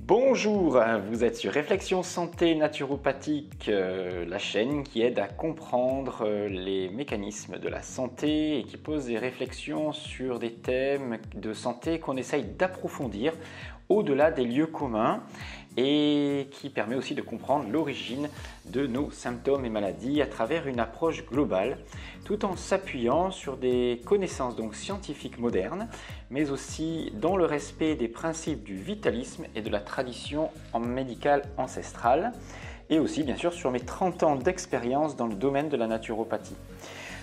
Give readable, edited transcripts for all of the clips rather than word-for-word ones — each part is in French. Bonjour, vous êtes sur Réflexion Santé Naturopathique, la chaîne qui aide à comprendre les mécanismes de la santé et qui pose des réflexions sur des thèmes de santé qu'on essaye d'approfondir au-delà des lieux communs et qui permet aussi de comprendre l'origine de nos symptômes et maladies à travers une approche globale, tout en s'appuyant sur des connaissances donc scientifiques modernes, mais aussi dans le respect des principes du vitalisme et de la tradition médicale ancestrale, et aussi bien sûr sur mes 30 ans d'expérience dans le domaine de la naturopathie.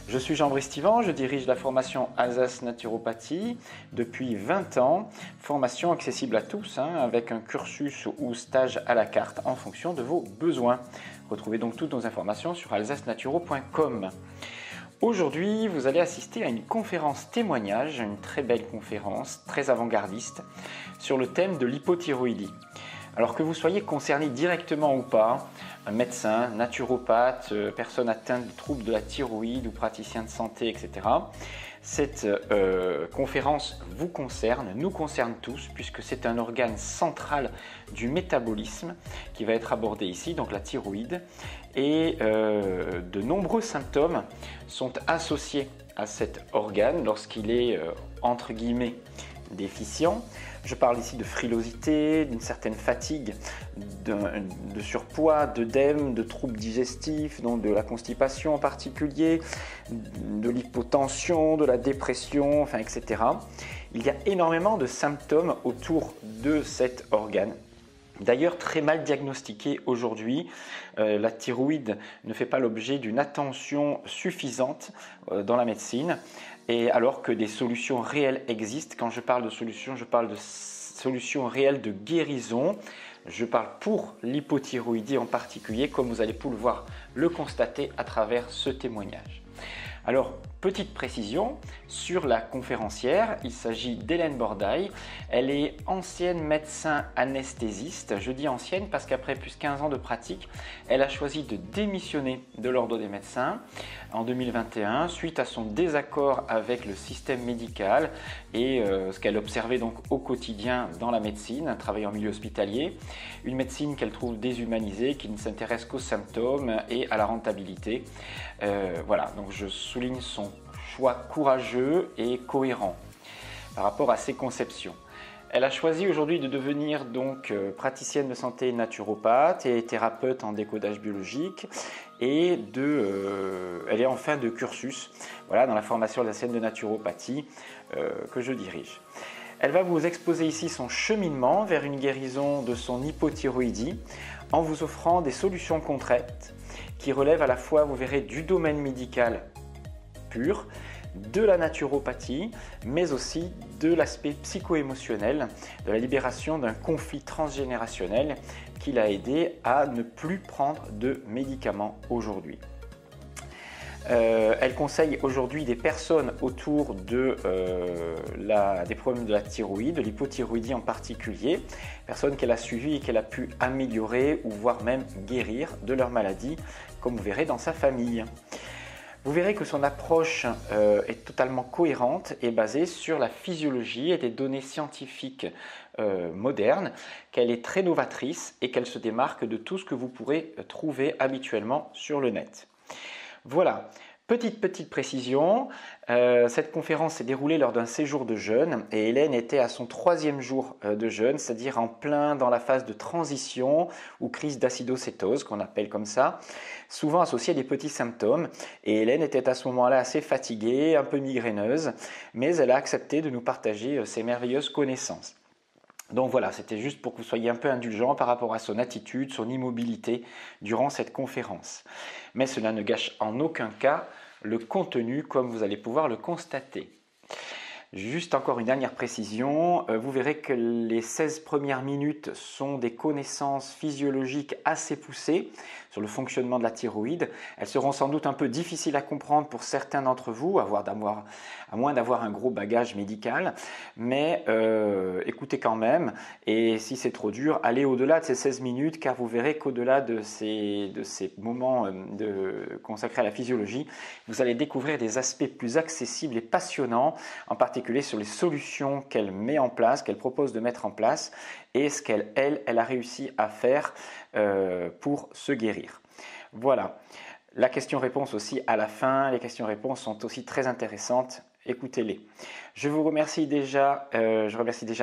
Je suis Jean-Brice Thivent, je dirige la formation Alsace Naturopathie depuis 20 ans, formation accessible à tous avec un cursus ou stage à la carte en fonction de vos besoins. Retrouvez donc toutes nos informations sur alsacenaturo.com. Aujourd'hui, vous allez assister à une conférence témoignage, une très belle conférence, très avant-gardiste, sur le thème de l'hypothyroïdie. Alors que vous soyez concerné directement ou pas, un médecin, naturopathe, personne atteinte de troubles de la thyroïde ou praticien de santé, etc., cette conférence vous concerne, nous concerne tous, puisque c'est un organe central du métabolisme qui va être abordé ici, donc la thyroïde, et de nombreux symptômes sont associés à cet organe lorsqu'il est entre guillemets déficient. Je parle ici de frilosité, d'une certaine fatigue, de surpoids, d'œdème, de troubles digestifs, donc de la constipation en particulier, de l'hypotension, de la dépression, enfin, etc. Il y a énormément de symptômes autour de cet organe. D'ailleurs, très mal diagnostiqué aujourd'hui, la thyroïde ne fait pas l'objet d'une attention suffisante dans la médecine. Et alors que des solutions réelles existent, quand je parle de solutions, je parle de solutions réelles de guérison. Je parle pour l'hypothyroïdie en particulier, comme vous allez pouvoir le constater à travers ce témoignage. Alors, petite précision sur la conférencière, il s'agit d'Hélène Bordaille. Elle est ancienne médecin anesthésiste. Je dis ancienne parce qu'après plus de 15 ans de pratique, elle a choisi de démissionner de l'ordre des médecins en 2021 suite à son désaccord avec le système médical et ce qu'elle observait donc au quotidien dans la médecine, un travail en milieu hospitalier, une médecine qu'elle trouve déshumanisée, qui ne s'intéresse qu'aux symptômes et à la rentabilité. Voilà, donc je souligne son choix courageux et cohérent par rapport à ses conceptions. Elle a choisi aujourd'hui de devenir donc praticienne de santé naturopathe et thérapeute en décodage biologique et elle est en fin de cursus, voilà, dans la formation de la scène de naturopathie que je dirige. Elle va vous exposer ici son cheminement vers une guérison de son hypothyroïdie en vous offrant des solutions concrètes qui relèvent à la fois, vous verrez, du domaine médical pur, de la naturopathie, mais aussi de l'aspect psycho-émotionnel, de la libération d'un conflit transgénérationnel qui l'a aidé à ne plus prendre de médicaments aujourd'hui. Elle conseille aujourd'hui des personnes autour de, des problèmes de la thyroïde, de l'hypothyroïdie en particulier, personnes qu'elle a suivies et qu'elle a pu améliorer ou voire même guérir de leur maladie, comme vous verrez dans sa famille. Vous verrez que son approche est totalement cohérente et basée sur la physiologie et des données scientifiques modernes, qu'elle est très novatrice et qu'elle se démarque de tout ce que vous pourrez trouver habituellement sur le net. Voilà, petite précision, cette conférence s'est déroulée lors d'un séjour de jeûne et Hélène était à son 3e jour de jeûne, c'est-à-dire en plein dans la phase de transition ou crise d'acidocétose, qu'on appelle comme ça, souvent associée à des petits symptômes. Et Hélène était à ce moment-là assez fatiguée, un peu migraineuse, mais elle a accepté de nous partager ses merveilleuses connaissances. Donc voilà, c'était juste pour que vous soyez un peu indulgents par rapport à son attitude, son immobilité durant cette conférence. Mais cela ne gâche en aucun cas le contenu, comme vous allez pouvoir le constater. Juste encore une dernière précision, vous verrez que les 16 premières minutes sont des connaissances physiologiques assez poussées sur le fonctionnement de la thyroïde. Elles seront sans doute un peu difficiles à comprendre pour certains d'entre vous, à moins d'avoir un gros bagage médical, mais écoutez quand même, et si c'est trop dur, allez au-delà de ces 16 minutes, car vous verrez qu'au-delà de ces moments consacrés à la physiologie, vous allez découvrir des aspects plus accessibles et passionnants, en particulier particulier sur les solutions qu'elle met en place, qu'elle propose de mettre en place et ce qu'elle elle a réussi à faire pour se guérir. Voilà. La question-réponse aussi à la fin, les questions-réponses sont aussi très intéressantes, écoutez-les. Je remercie déjà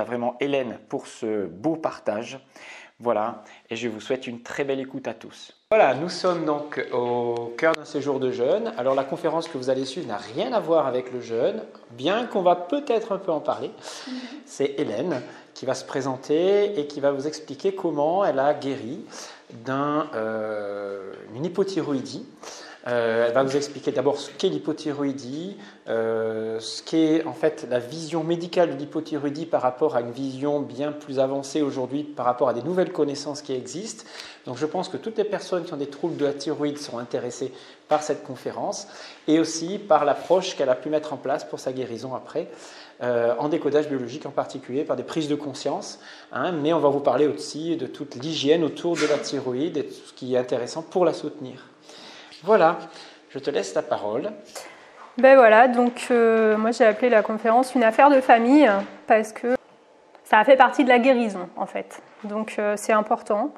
vraiment Hélène pour ce beau partage. Voilà, et je vous souhaite une très belle écoute à tous. Voilà, nous sommes donc au cœur d'un séjour de jeûne. Alors la conférence que vous allez suivre n'a rien à voir avec le jeûne, bien qu'on va peut-être un peu en parler. C'est Hélène qui va se présenter et qui va vous expliquer comment elle a guéri d'une hypothyroïdie. Elle va vous expliquer d'abord ce qu'est l'hypothyroïdie, ce qu'est en fait la vision médicale de l'hypothyroïdie par rapport à une vision bien plus avancée aujourd'hui, par rapport à des nouvelles connaissances qui existent. Donc je pense que toutes les personnes qui ont des troubles de la thyroïde sont intéressées par cette conférence et aussi par l'approche qu'elle a pu mettre en place pour sa guérison après, en décodage biologique en particulier, par des prises de conscience. Hein, mais on va vous parler aussi de toute l'hygiène autour de la thyroïde et tout ce qui est intéressant pour la soutenir. Voilà, je te laisse la parole. Ben voilà, donc moi j'ai appelé la conférence une affaire de famille parce que ça a fait partie de la guérison en fait. Donc c'est important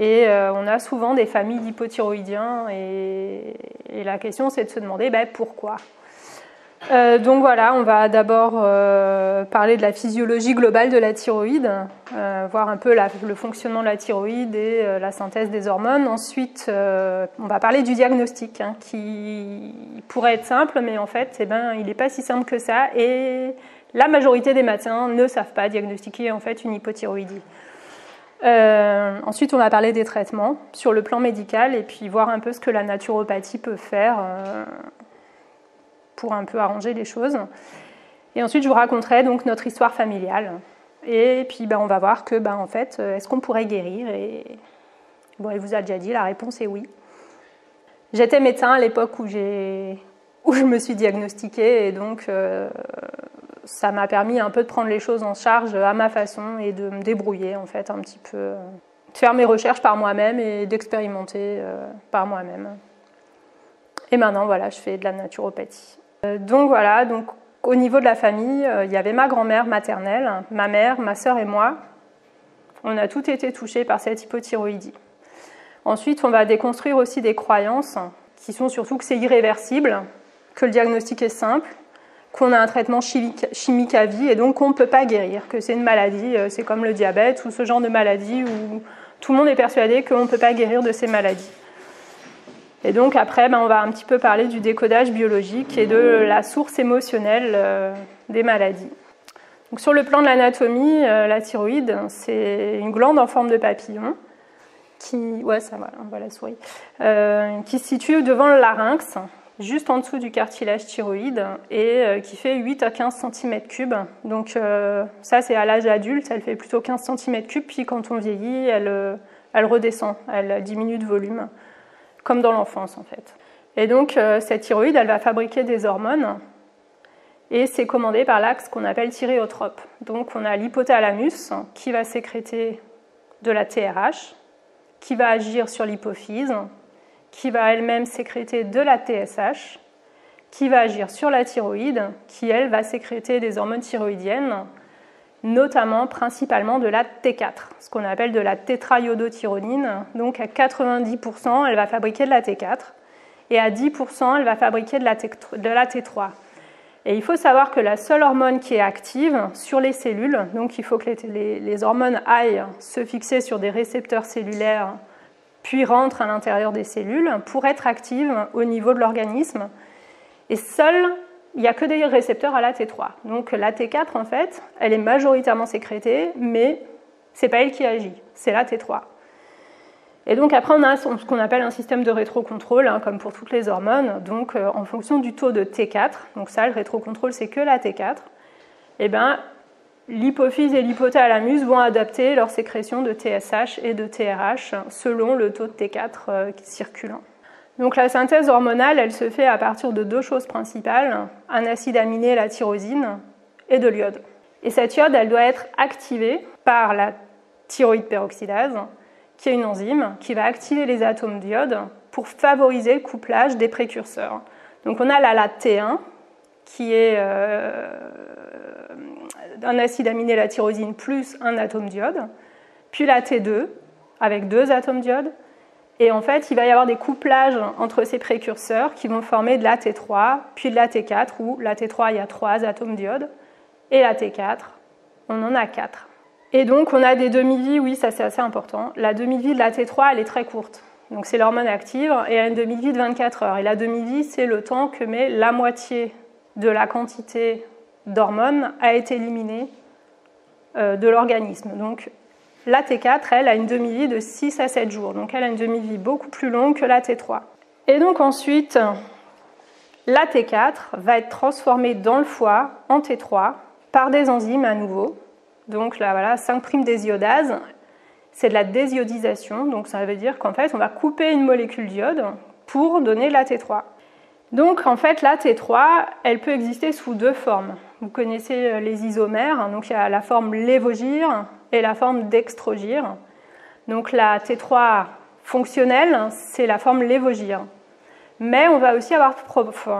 et on a souvent des familles d'hypothyroïdiens et la question c'est de se demander pourquoi. Donc voilà, on va d'abord parler de la physiologie globale de la thyroïde, voir un peu le fonctionnement de la thyroïde et la synthèse des hormones. Ensuite, on va parler du diagnostic qui pourrait être simple, mais en fait, il n'est pas si simple que ça. Et la majorité des médecins ne savent pas diagnostiquer en fait une hypothyroïdie. Ensuite, on va parler des traitements sur le plan médical et puis voir un peu ce que la naturopathie peut faire pour un peu arranger les choses. Et ensuite, je vous raconterai donc notre histoire familiale. Et puis, on va voir que, en fait, est-ce qu'on pourrait guérir ? Et bon, il vous a déjà dit, la réponse est oui. J'étais médecin à l'époque où je me suis diagnostiquée, et donc ça m'a permis un peu de prendre les choses en charge à ma façon et de me débrouiller, en fait, un petit peu, de faire mes recherches par moi-même et d'expérimenter par moi-même. Et maintenant, voilà, je fais de la naturopathie. Donc voilà, donc, au niveau de la famille, il y avait ma grand-mère maternelle, ma mère, ma sœur et moi. On a toutes été touchées par cette hypothyroïdie. Ensuite, on va déconstruire aussi des croyances qui sont surtout que c'est irréversible, que le diagnostic est simple, qu'on a un traitement chimique à vie et donc qu'on ne peut pas guérir, que c'est une maladie, c'est comme le diabète ou ce genre de maladie où tout le monde est persuadé qu'on ne peut pas guérir de ces maladies. Et donc après, on va un petit peu parler du décodage biologique et de la source émotionnelle des maladies. Donc, sur le plan de l'anatomie, la thyroïde, c'est une glande en forme de papillon qui se situe devant le larynx, juste en dessous du cartilage thyroïde et qui fait 8 à 15 cm3. Donc ça, c'est à l'âge adulte, elle fait plutôt 15 cm3, puis quand on vieillit, elle redescend, elle diminue de volume. Comme dans l'enfance en fait. Et donc cette thyroïde, elle va fabriquer des hormones et c'est commandé par l'axe qu'on appelle thyréotrope. Donc on a l'hypothalamus qui va sécréter de la TRH, qui va agir sur l'hypophyse, qui va elle-même sécréter de la TSH, qui va agir sur la thyroïde, qui elle va sécréter des hormones thyroïdiennes, notamment principalement de la T4, ce qu'on appelle de la tétraiodothyronine. Donc à 90%, elle va fabriquer de la T4 et à 10%, elle va fabriquer de la T3. Et il faut savoir que la seule hormone qui est active sur les cellules, donc il faut que les hormones aillent se fixer sur des récepteurs cellulaires puis rentrent à l'intérieur des cellules pour être actives au niveau de l'organisme. Et seule il n'y a que des récepteurs à la T3. Donc la T4, en fait, elle est majoritairement sécrétée, mais ce n'est pas elle qui agit, c'est la T3. Et donc après, on a ce qu'on appelle un système de rétrocontrôle, comme pour toutes les hormones. Donc en fonction du taux de T4, donc ça, le rétrocontrôle, c'est que la T4, l'hypophyse et l'hypothalamus vont adapter leur sécrétion de TSH et de TRH selon le taux de T4 circulant. Donc la synthèse hormonale, elle se fait à partir de deux choses principales, un acide aminé, la tyrosine, et de l'iode. Et cette iode, elle doit être activée par la thyroïde peroxydase, qui est une enzyme qui va activer les atomes d'iode pour favoriser le couplage des précurseurs. Donc on a là la T1, qui est un acide aminé, la tyrosine, plus un atome d'iode, puis la T2, avec 2 atomes d'iode, et en fait, il va y avoir des couplages entre ces précurseurs qui vont former de la T3, puis de la T4, où la T3, il y a 3 atomes d'iode, et la T4, on en a 4. Et donc, on a des demi-vies, oui, ça c'est assez important. La demi-vie de la T3, elle est très courte. Donc, c'est l'hormone active et elle a une demi-vie de 24 heures. Et la demi-vie, c'est le temps que met la moitié de la quantité d'hormones à être éliminée de l'organisme. Donc, la T4, elle, a une demi-vie de 6 à 7 jours. Donc, elle a une demi-vie beaucoup plus longue que la T3. Et donc, ensuite, la T4 va être transformée dans le foie en T3 par des enzymes à nouveau. Donc là, voilà, 5'-désiodase, c'est de la désiodisation. Donc ça veut dire qu'en fait, on va couper une molécule d'iode pour donner la T3. Donc en fait, la T3, elle peut exister sous deux formes. Vous connaissez les isomères. Donc il y a la forme lévogire et la forme dextrogire. Donc la T3 fonctionnelle, c'est la forme lévogire. Mais on va aussi avoir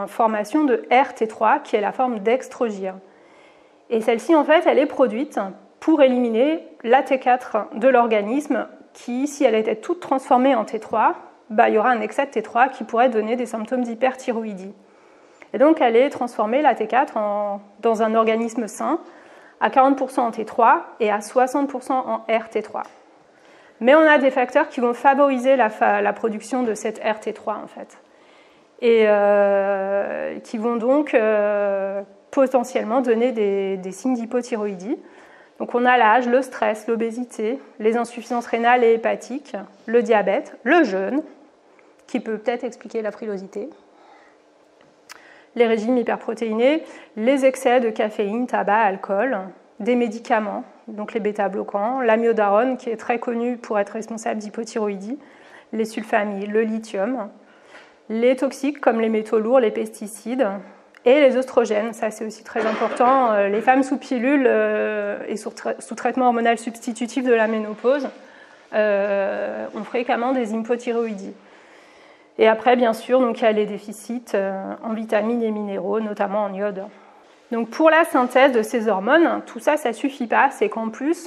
formation de RT3, qui est la forme dextrogire. Et celle-ci, en fait, elle est produite pour éliminer la T4 de l'organisme qui, si elle était toute transformée en T3, bah, il y aura un excès de T3 qui pourrait donner des symptômes d'hyperthyroïdie. Et donc, elle est transformée, la T4, dans un organisme sain, à 40% en T3 et à 60% en RT3. Mais on a des facteurs qui vont favoriser la production de cette RT3, en fait, et qui vont donc potentiellement donner des signes d'hypothyroïdie. Donc on a l'âge, le stress, l'obésité, les insuffisances rénales et hépatiques, le diabète, le jeûne, qui peut peut-être expliquer la frilosité, les régimes hyperprotéinés, les excès de caféine, tabac, alcool, des médicaments, donc les bêta-bloquants, l'amiodarone qui est très connue pour être responsable d'hypothyroïdie, les sulfamyles, le lithium, les toxiques comme les métaux lourds, les pesticides, et les oestrogènes, ça c'est aussi très important. Les femmes sous pilule et sous traitement hormonal substitutif de la ménopause ont fréquemment des hypothyroïdies. Et après, bien sûr, donc, il y a les déficits en vitamines et minéraux, notamment en iode. Donc pour la synthèse de ces hormones, tout ça, ça ne suffit pas. C'est qu'en plus,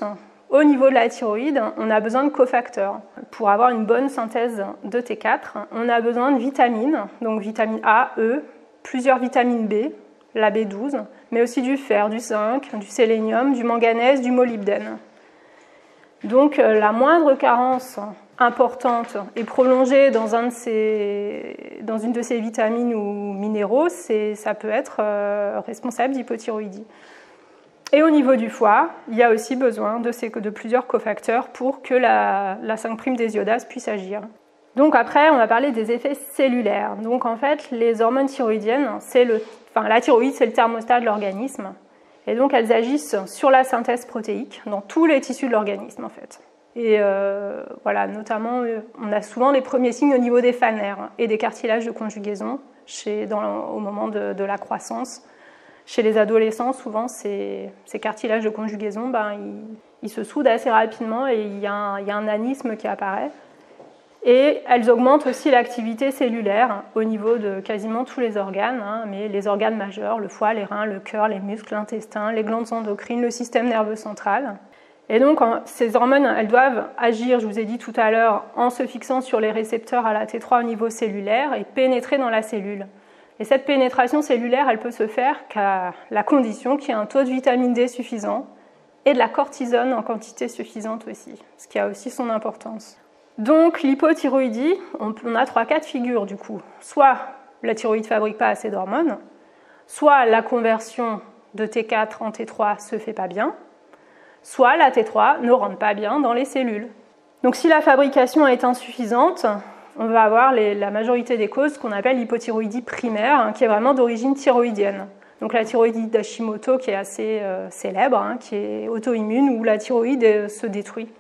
au niveau de la thyroïde, on a besoin de cofacteurs. Pour avoir une bonne synthèse de T4, on a besoin de vitamines, donc vitamine A, E, plusieurs vitamines B, la B12, mais aussi du fer, du zinc, du sélénium, du manganèse, du molybdène. Donc la moindre carence importante et prolongée dans une de ces vitamines ou minéraux, ça peut être responsable d'hypothyroïdie. Et au niveau du foie, il y a aussi besoin de plusieurs cofacteurs pour que la 5'-désiodase puisse agir. Donc après, on va parler des effets cellulaires. Donc en fait, les hormones thyroïdiennes, la thyroïde, c'est le thermostat de l'organisme. Et donc elles agissent sur la synthèse protéique dans tous les tissus de l'organisme en fait. Et voilà, notamment, on a souvent les premiers signes au niveau des fanères et des cartilages de conjugaison au moment de la croissance. Chez les adolescents, souvent, ces cartilages de conjugaison, ils se soudent assez rapidement et il y a un anisme qui apparaît. Et elles augmentent aussi l'activité cellulaire au niveau de quasiment tous les organes, mais les organes majeurs, le foie, les reins, le cœur, les muscles, l'intestin, les glandes endocrines, le système nerveux central. Et donc, ces hormones, elles doivent agir, je vous ai dit tout à l'heure, en se fixant sur les récepteurs à la T3 au niveau cellulaire et pénétrer dans la cellule. Et cette pénétration cellulaire, elle peut se faire qu'à la condition qu'il y ait un taux de vitamine D suffisant et de la cortisone en quantité suffisante aussi, ce qui a aussi son importance. Donc l'hypothyroïdie, on a 3 cas de figure du coup. Soit la thyroïde ne fabrique pas assez d'hormones, soit la conversion de T4 en T3 ne se fait pas bien, soit la T3 ne rentre pas bien dans les cellules. Donc si la fabrication est insuffisante, on va avoir la majorité des causes qu'on appelle l'hypothyroïdie primaire, qui est vraiment d'origine thyroïdienne. Donc la thyroïdie d'Hashimoto qui est assez célèbre, qui est auto-immune, où la thyroïde se détruit.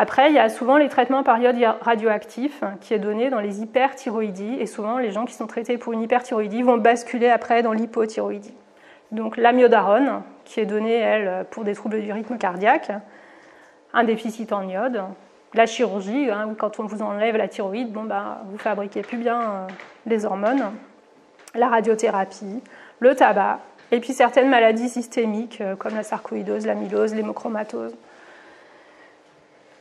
Après, il y a souvent les traitements par iode radioactif qui est donné dans les hyperthyroïdies. Et souvent, les gens qui sont traités pour une hyperthyroïdie vont basculer après dans l'hypothyroïdie. Donc l'amiodarone, qui est donnée, elle, pour des troubles du rythme cardiaque, un déficit en iode, la chirurgie, où quand on vous enlève la thyroïde, vous ne fabriquez plus bien les hormones, la radiothérapie, le tabac, et puis certaines maladies systémiques comme la sarcoïdose, l'amylose, l'hémochromatose.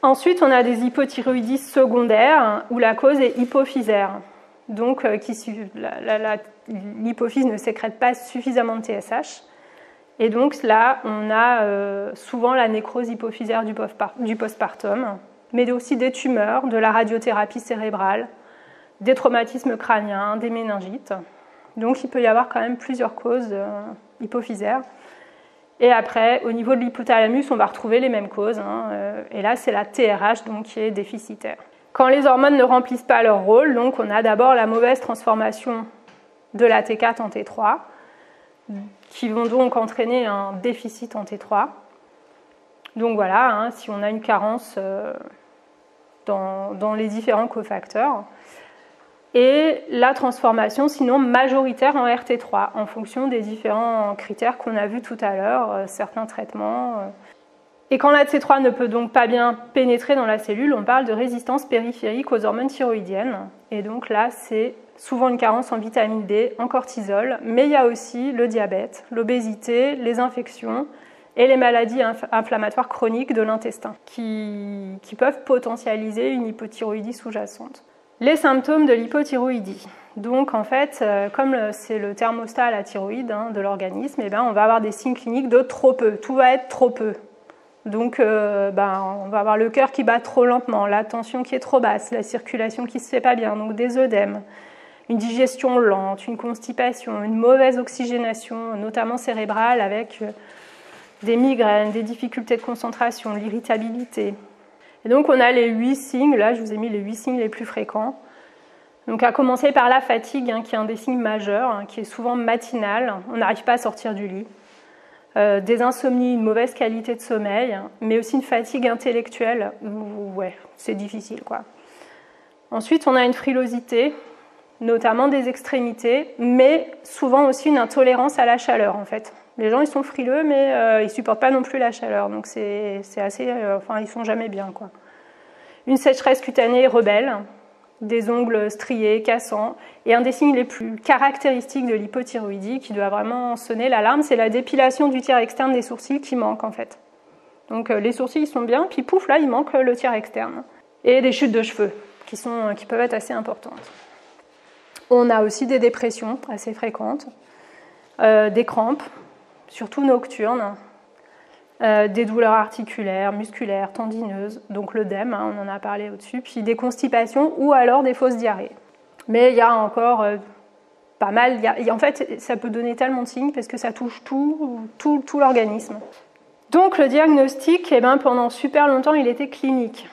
Ensuite, on a des hypothyroïdies secondaires où la cause est hypophysaire. Donc, l'hypophyse ne sécrète pas suffisamment de TSH. Et donc là, on a souvent la nécrose hypophysaire du postpartum, mais aussi des tumeurs, de la radiothérapie cérébrale, des traumatismes crâniens, des méningites. Donc il peut y avoir quand même plusieurs causes hypophysaires. Et après, au niveau de l'hypothalamus, on va retrouver les mêmes causes. Et là, c'est la TRH donc, qui est déficitaire. Quand les hormones ne remplissent pas leur rôle, donc on a d'abord la mauvaise transformation de la T4 en T3, qui vont donc entraîner un déficit en T3. Donc voilà, si on a une carence dans les différents cofacteurs. Et la transformation sinon majoritaire en RT3, en fonction des différents critères qu'on a vus tout à l'heure, certains traitements. Et quand la T3 ne peut donc pas bien pénétrer dans la cellule, on parle de résistance périphérique aux hormones thyroïdiennes. Et donc là, c'est souvent une carence en vitamine D, en cortisol, mais il y a aussi le diabète, l'obésité, les infections et les maladies inflammatoires chroniques de l'intestin qui peuvent potentialiser une hypothyroïdie sous-jacente. Les symptômes de l'hypothyroïdie. Donc en fait, comme c'est le thermostat à la thyroïde de l'organisme, on va avoir des signes cliniques de trop peu, tout va être trop peu. Donc on va avoir le cœur qui bat trop lentement, la tension qui est trop basse, la circulation qui ne se fait pas bien, donc des œdèmes, une digestion lente, une constipation, une mauvaise oxygénation, notamment cérébrale avec des migraines, des difficultés de concentration, l'irritabilité. Et donc on a les 8 signes, là je vous ai mis les 8 signes les plus fréquents. Donc à commencer par la fatigue, qui est un des signes majeurs, qui est souvent matinal, on n'arrive pas à sortir du lit. Des insomnies, une mauvaise qualité de sommeil, mais aussi une fatigue intellectuelle, c'est difficile quoi. Ensuite on a une frilosité, notamment des extrémités, mais souvent aussi une intolérance à la chaleur en fait. Les gens, ils sont frileux, mais ils ne supportent pas non plus la chaleur. Donc, c'est assez... ils ne sont jamais bien, quoi. Une sécheresse cutanée rebelle, des ongles striés, cassants. Et un des signes les plus caractéristiques de l'hypothyroïdie, qui doit vraiment sonner l'alarme, c'est la dépilation du tiers externe des sourcils qui manque, en fait. Donc, les sourcils, ils sont bien, puis pouf, là, il manque le tiers externe. Et des chutes de cheveux, qui peuvent être assez importantes. On a aussi des dépressions assez fréquentes, des crampes, surtout nocturnes, des douleurs articulaires, musculaires, tendineuses, donc l'œdème, on en a parlé au-dessus, puis des constipations ou alors des fausses diarrhées. Mais il y a encore pas mal... en fait, ça peut donner tellement de signes parce que ça touche tout l'organisme. Donc le diagnostic, pendant super longtemps, il était clinique.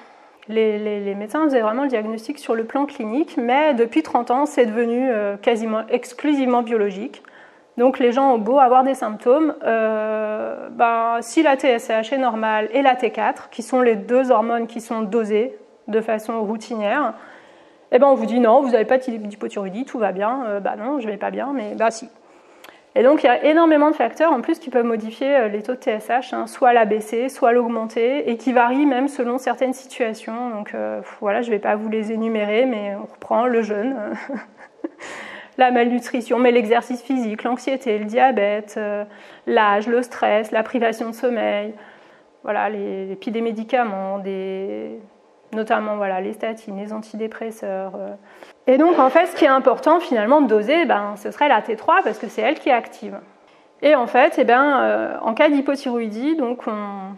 Les médecins faisaient vraiment le diagnostic sur le plan clinique, mais depuis 30 ans, c'est devenu quasiment exclusivement biologique. Donc les gens ont beau avoir des symptômes, si la TSH est normale et la T4, qui sont les deux hormones qui sont dosées de façon routinière, on vous dit non, vous n'avez pas d'hypothyroïdie, tout va bien, non, je ne vais pas bien, mais si. Et donc il y a énormément de facteurs en plus qui peuvent modifier les taux de TSH, soit l'abaisser, soit l'augmenter, et qui varient même selon certaines situations. Donc voilà, je ne vais pas vous les énumérer, mais on reprend le jeûne. La malnutrition, mais l'exercice physique, l'anxiété, le diabète, l'âge, le stress, la privation de sommeil, voilà, et puis des médicaments, notamment voilà, les statines, les antidépresseurs. Et donc en fait, ce qui est important finalement de doser, ce serait la T3 parce que c'est elle qui est active. Et en fait, en cas d'hypothyroïdie,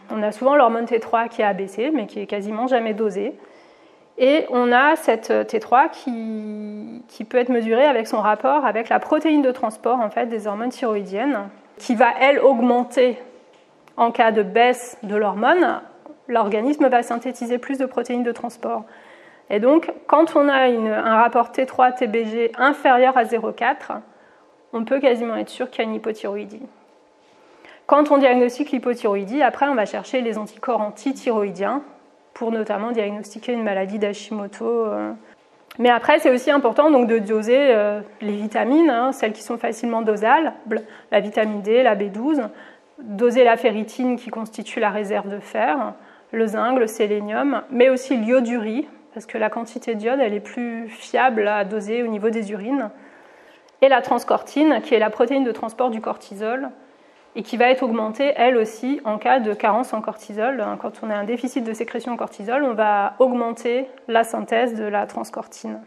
on a souvent l'hormone T3 qui est abaissée, mais qui est quasiment jamais dosée. Et on a cette T3 qui peut être mesurée avec son rapport avec la protéine de transport en fait, des hormones thyroïdiennes, qui va, elle, augmenter en cas de baisse de l'hormone. L'organisme va synthétiser plus de protéines de transport. Et donc, quand on a un rapport T3-TBG inférieur à 0,4, on peut quasiment être sûr qu'il y a une hypothyroïdie. Quand on diagnostique l'hypothyroïdie, après, on va chercher les anticorps antithyroïdiens, pour notamment diagnostiquer une maladie d'Hashimoto. Mais après, c'est aussi important donc, de doser les vitamines, celles qui sont facilement dosables, la vitamine D, la B12, doser la ferritine qui constitue la réserve de fer, le zinc, le sélénium, mais aussi l'iodurie, parce que la quantité d'iode, elle est plus fiable à doser au niveau des urines. et la transcortine, qui est la protéine de transport du cortisol, et qui va être augmentée, elle aussi, en cas de carence en cortisol. Quand on a un déficit de sécrétion en cortisol, on va augmenter la synthèse de la transcortine.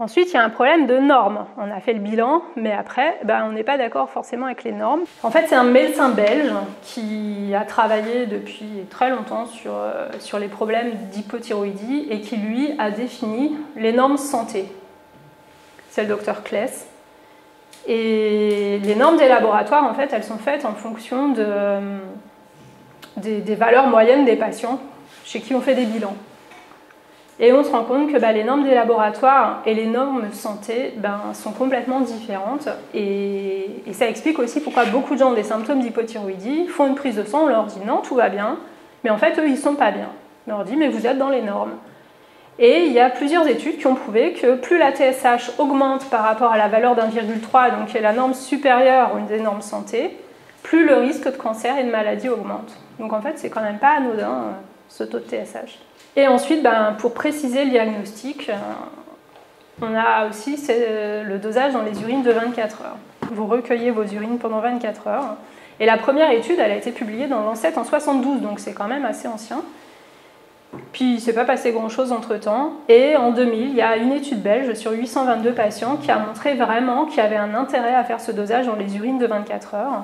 Ensuite, il y a un problème de normes. On a fait le bilan, mais après, on n'est pas d'accord forcément avec les normes. En fait, c'est un médecin belge qui a travaillé depuis très longtemps sur les problèmes d'hypothyroïdie et qui, lui, a défini les normes santé. C'est le docteur Kless. Et les normes des laboratoires, en fait, elles sont faites en fonction des valeurs moyennes des patients chez qui on fait des bilans. Et on se rend compte que les normes des laboratoires et les normes santé sont complètement différentes. Et ça explique aussi pourquoi beaucoup de gens ont des symptômes d'hypothyroïdie, font une prise de sang, on leur dit non, tout va bien, mais en fait, eux, ils ne sont pas bien. On leur dit mais vous êtes dans les normes. Et il y a plusieurs études qui ont prouvé que plus la TSH augmente par rapport à la valeur d'1,3, donc qui est la norme supérieure ou une des normes santé, plus le risque de cancer et de maladie augmente. Donc en fait, c'est quand même pas anodin ce taux de TSH. Et ensuite, pour préciser le diagnostic, on a aussi le dosage dans les urines de 24 heures. Vous recueillez vos urines pendant 24 heures. Et la première étude, elle a été publiée dans l'Lancet en 72, donc c'est quand même assez ancien. Puis il ne s'est pas passé grand-chose entre-temps. Et en 2000, il y a une étude belge sur 822 patients qui a montré vraiment qu'il y avait un intérêt à faire ce dosage dans les urines de 24 heures.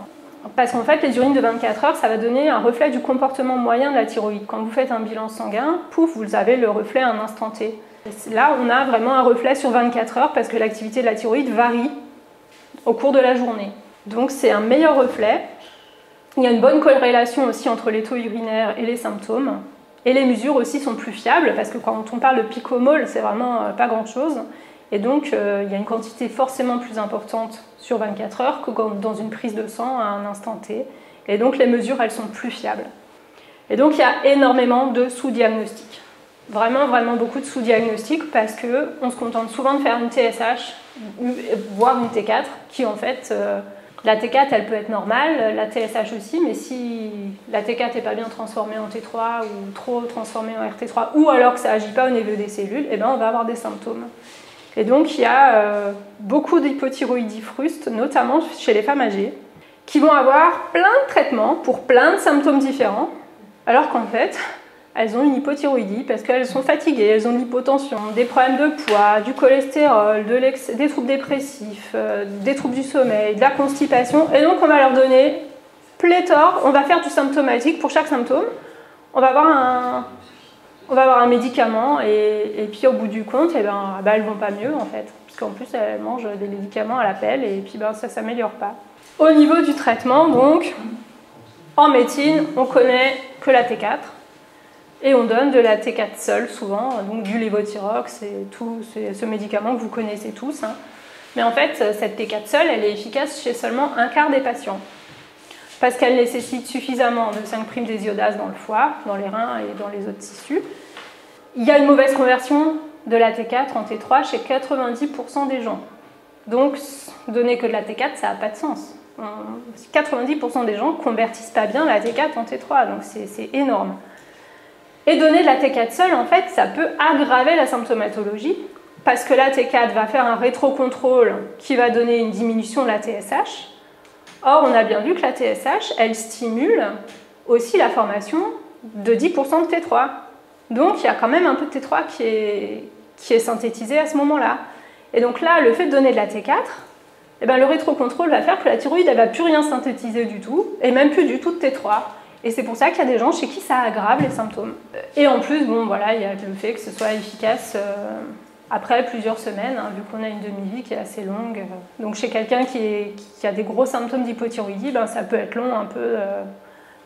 Parce qu'en fait, les urines de 24 heures, ça va donner un reflet du comportement moyen de la thyroïde. Quand vous faites un bilan sanguin, pouf, vous avez le reflet à un instant T. Là, on a vraiment un reflet sur 24 heures parce que l'activité de la thyroïde varie au cours de la journée. Donc c'est un meilleur reflet. Il y a une bonne corrélation aussi entre les taux urinaires et les symptômes. Et les mesures aussi sont plus fiables, parce que quand on parle de picomol, c'est vraiment pas grand-chose. Et donc, il y a une quantité forcément plus importante sur 24 heures que dans une prise de sang à un instant T. Et donc, les mesures, elles sont plus fiables. Et donc, il y a énormément de sous-diagnostics. Vraiment, vraiment beaucoup de sous-diagnostics, parce qu'on se contente souvent de faire une TSH, voire une T4, qui en fait... la T4, elle peut être normale, la TSH aussi, mais si la T4 n'est pas bien transformée en T3 ou trop transformée en RT3, ou alors que ça n'agit pas au niveau des cellules, eh ben on va avoir des symptômes. Et donc, il y a beaucoup d'hypothyroïdie fruste, notamment chez les femmes âgées, qui vont avoir plein de traitements pour plein de symptômes différents, alors qu'en fait, elles ont une hypothyroïdie parce qu'elles sont fatiguées, elles ont de l'hypotension, des problèmes de poids, du cholestérol, des troubles dépressifs, des troubles du sommeil, de la constipation. Et donc, on va leur donner pléthore, on va faire du symptomatique pour chaque symptôme. On va avoir un médicament et puis au bout du compte, elles ne vont pas mieux en fait. Parce qu'en plus, elles mangent des médicaments à la pelle et puis ça ne s'améliore pas. Au niveau du traitement, donc, en médecine, on connaît que la T4. Et on donne de la T4 seule, souvent, donc du Lévotirox et tout, c'est ce médicament que vous connaissez tous. Mais en fait, cette T4 seule, elle est efficace chez seulement un quart des patients. Parce qu'elle nécessite suffisamment de 5' désiodases dans le foie, dans les reins et dans les autres tissus. Il y a une mauvaise conversion de la T4 en T3 chez 90% des gens. Donc, donner que de la T4, ça n'a pas de sens. 90% des gens ne convertissent pas bien la T4 en T3, donc c'est énorme. Et donner de la T4 seule, en fait, ça peut aggraver la symptomatologie parce que la T4 va faire un rétrocontrôle qui va donner une diminution de la TSH. Or, on a bien vu que la TSH, elle stimule aussi la formation de 10% de T3. Donc, il y a quand même un peu de T3 qui est synthétisé à ce moment-là. Et donc là, le fait de donner de la T4, le rétrocontrôle va faire que la thyroïde, elle ne va plus rien synthétiser du tout et même plus du tout de T3. Et c'est pour ça qu'il y a des gens chez qui ça aggrave les symptômes. Et en plus, il y a le fait que ce soit efficace après plusieurs semaines, vu qu'on a une demi-vie qui est assez longue. Donc chez quelqu'un qui a des gros symptômes d'hypothyroïdie, ça peut être long un peu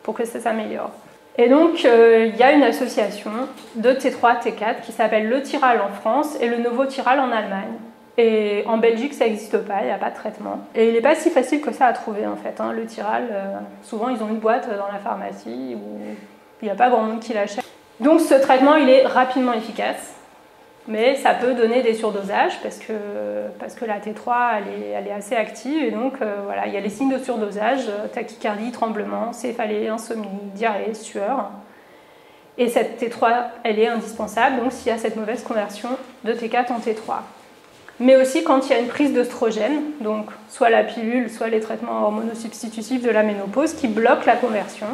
pour que ça s'améliore. Et donc, il y a une association de T3, T4 qui s'appelle le TIRAL en France et le Novothyral en Allemagne. Et en Belgique, ça n'existe pas, il n'y a pas de traitement. Et il n'est pas si facile que ça à trouver, en fait. Le TIRAL, souvent, ils ont une boîte dans la pharmacie où il n'y a pas grand monde qui l'achète. Donc, ce traitement, il est rapidement efficace. Mais ça peut donner des surdosages parce que la T3, elle est assez active. Et donc, il y a les signes de surdosage, tachycardie, tremblement, céphalée, insomnie, diarrhée, sueur. Et cette T3, elle est indispensable, donc s'il y a cette mauvaise conversion de T4 en T3. mais aussi quand il y a une prise d'oestrogène, donc soit la pilule, soit les traitements hormonosubstitutifs de la ménopause qui bloquent la conversion.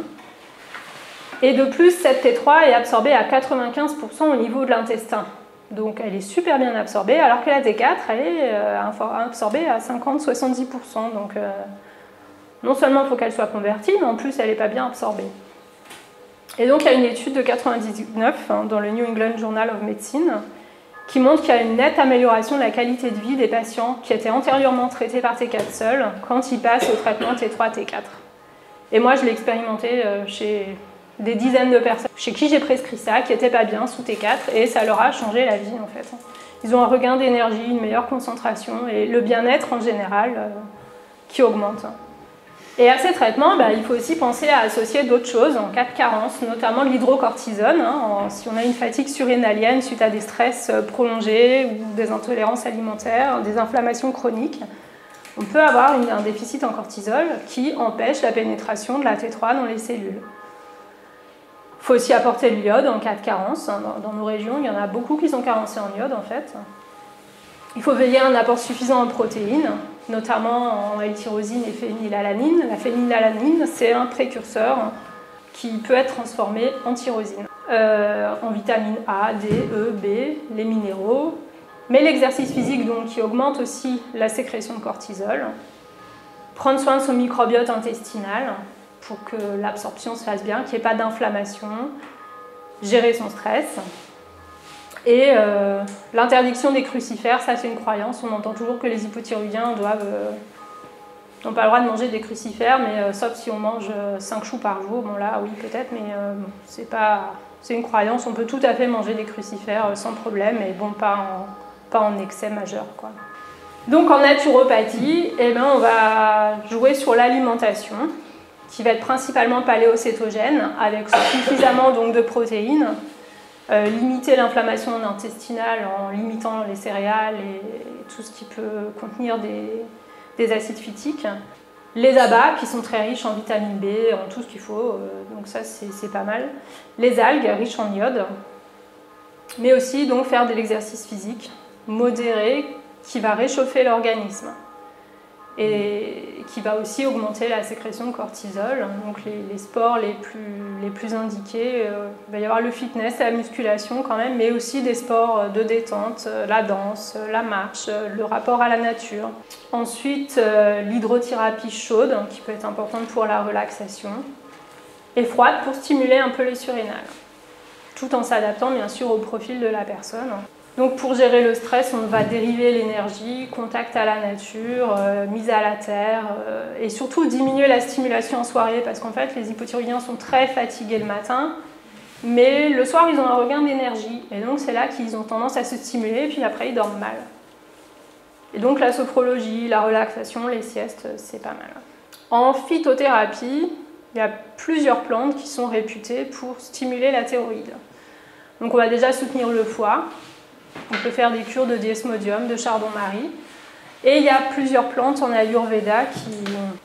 Et de plus, cette T3 est absorbée à 95% au niveau de l'intestin. Donc elle est super bien absorbée, alors que la T4, elle est absorbée à 50-70%. Donc non seulement il faut qu'elle soit convertie, mais en plus elle n'est pas bien absorbée. Et donc il y a une étude de 1999 dans le New England Journal of Medicine qui montre qu'il y a une nette amélioration de la qualité de vie des patients qui étaient antérieurement traités par T4 seuls quand ils passent au traitement T3-T4. Et moi je l'ai expérimenté chez des dizaines de personnes chez qui j'ai prescrit ça, qui n'étaient pas bien sous T4, et ça leur a changé la vie en fait. Ils ont un regain d'énergie, une meilleure concentration et le bien-être en général qui augmente. Et à ces traitements, il faut aussi penser à associer d'autres choses en cas de carence, notamment l'hydrocortisone, si on a une fatigue surrénalienne suite à des stress prolongés, ou des intolérances alimentaires, des inflammations chroniques. On peut avoir un déficit en cortisol qui empêche la pénétration de la T3 dans les cellules. Il faut aussi apporter de l'iode en cas de carence. Dans nos régions, il y en a beaucoup qui sont carencés en iode en fait. Il faut veiller à un apport suffisant en protéines, notamment en L-tyrosine et phénylalanine. La phénylalanine, c'est un précurseur qui peut être transformé en tyrosine, en vitamines A, D, E, B, les minéraux, mais l'exercice physique donc, qui augmente aussi la sécrétion de cortisol. Prendre soin de son microbiote intestinal pour que l'absorption se fasse bien, qu'il n'y ait pas d'inflammation, gérer son stress. Et l'interdiction des crucifères, ça c'est une croyance, on entend toujours que les hypothyroïdiens n'ont pas le droit de manger des crucifères, mais sauf si on mange 5 choux par jour, bon là oui peut-être, mais c'est une croyance, on peut tout à fait manger des crucifères sans problème, et bon pas en excès majeur, quoi. Donc en naturopathie, on va jouer sur l'alimentation, qui va être principalement paléocétogène, avec suffisamment donc, de protéines, limiter l'inflammation intestinale en limitant les céréales et tout ce qui peut contenir des acides phytiques. Les abats qui sont très riches en vitamine B, en tout ce qu'il faut, donc ça c'est pas mal. Les algues riches en iode, mais aussi donc faire de l'exercice physique modéré qui va réchauffer l'organisme et qui va aussi augmenter la sécrétion de cortisol. Donc les sports les plus indiqués, il va y avoir le fitness, la musculation quand même, mais aussi des sports de détente, la danse, la marche, le rapport à la nature. Ensuite, l'hydrothérapie chaude, qui peut être importante pour la relaxation, et froide pour stimuler un peu les surrénales, tout en s'adaptant bien sûr au profil de la personne. Donc pour gérer le stress, on va dériver l'énergie, contact à la nature, mise à la terre, et surtout diminuer la stimulation en soirée, parce qu'en fait les hypothyroïdiens sont très fatigués le matin, mais le soir ils ont un regain d'énergie, et donc c'est là qu'ils ont tendance à se stimuler, et puis après ils dorment mal. Et donc la sophrologie, la relaxation, les siestes, c'est pas mal. En phytothérapie, il y a plusieurs plantes qui sont réputées pour stimuler la thyroïde. Donc on va déjà soutenir le foie. On peut faire des cures de diosmodium, de chardon-marie. Et il y a plusieurs plantes en Ayurveda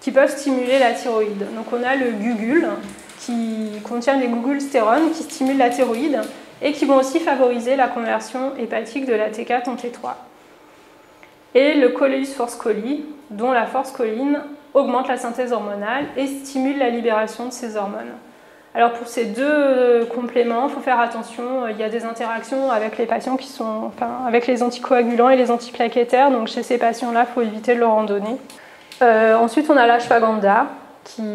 qui peuvent stimuler la thyroïde. Donc on a le gugul qui contient des gugulstérones qui stimulent la thyroïde et qui vont aussi favoriser la conversion hépatique de la T4 en T3. Et le Coleus forskohlii, dont la forscholine augmente la synthèse hormonale et stimule la libération de ces hormones. Alors pour ces deux compléments, il faut faire attention, il y a des interactions avec les patients qui sont, avec les anticoagulants et les antiplaquettaires, donc chez ces patients-là, il faut éviter de leur en donner. Ensuite, on a l'ashwagandha, qui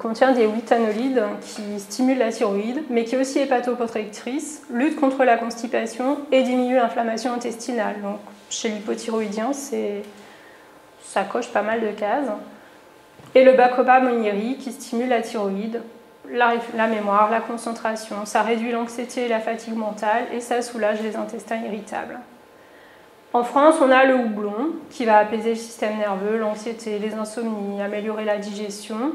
contient des huitanolides qui stimulent la thyroïde, mais qui est aussi hépatoprotectrice, lutte contre la constipation et diminue l'inflammation intestinale. Donc chez l'hypothyroïdien, ça coche pas mal de cases. Et le bacopa monieri, qui stimule la thyroïde, la mémoire, la concentration, ça réduit l'anxiété et la fatigue mentale et ça soulage les intestins irritables. En France, on a le houblon qui va apaiser le système nerveux, l'anxiété, les insomnies, améliorer la digestion.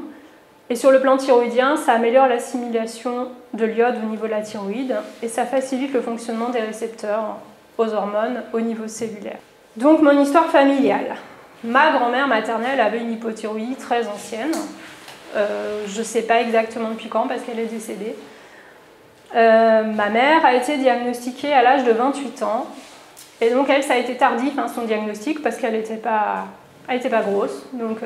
Et sur le plan thyroïdien, ça améliore l'assimilation de l'iode au niveau de la thyroïde et ça facilite le fonctionnement des récepteurs aux hormones au niveau cellulaire. Donc mon histoire familiale. Ma grand-mère maternelle avait une hypothyroïdie très ancienne. Je ne sais pas exactement depuis quand parce qu'elle est décédée. Ma mère a été diagnostiquée à l'âge de 28 ans Et donc elle, ça a été tardif, hein, son diagnostic, parce qu'elle n'était pas grosse, donc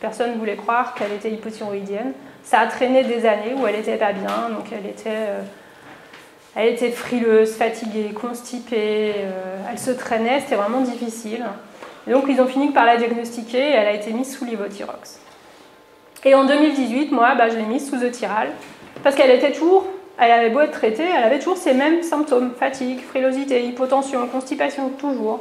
personne ne voulait croire qu'elle était hypothyroïdienne. Ça a traîné des années où elle n'était pas bien, donc elle était frileuse, fatiguée, constipée, elle se traînait, c'était vraiment difficile. Et donc ils ont fini par la diagnostiquer et elle a été mise sous Lévotirox. Et en 2018, moi, je l'ai mise sous Euthyral, parce qu'elle était toujours... Elle avait beau être traitée, elle avait toujours ces mêmes symptômes, fatigue, frilosité, hypotension, constipation, toujours.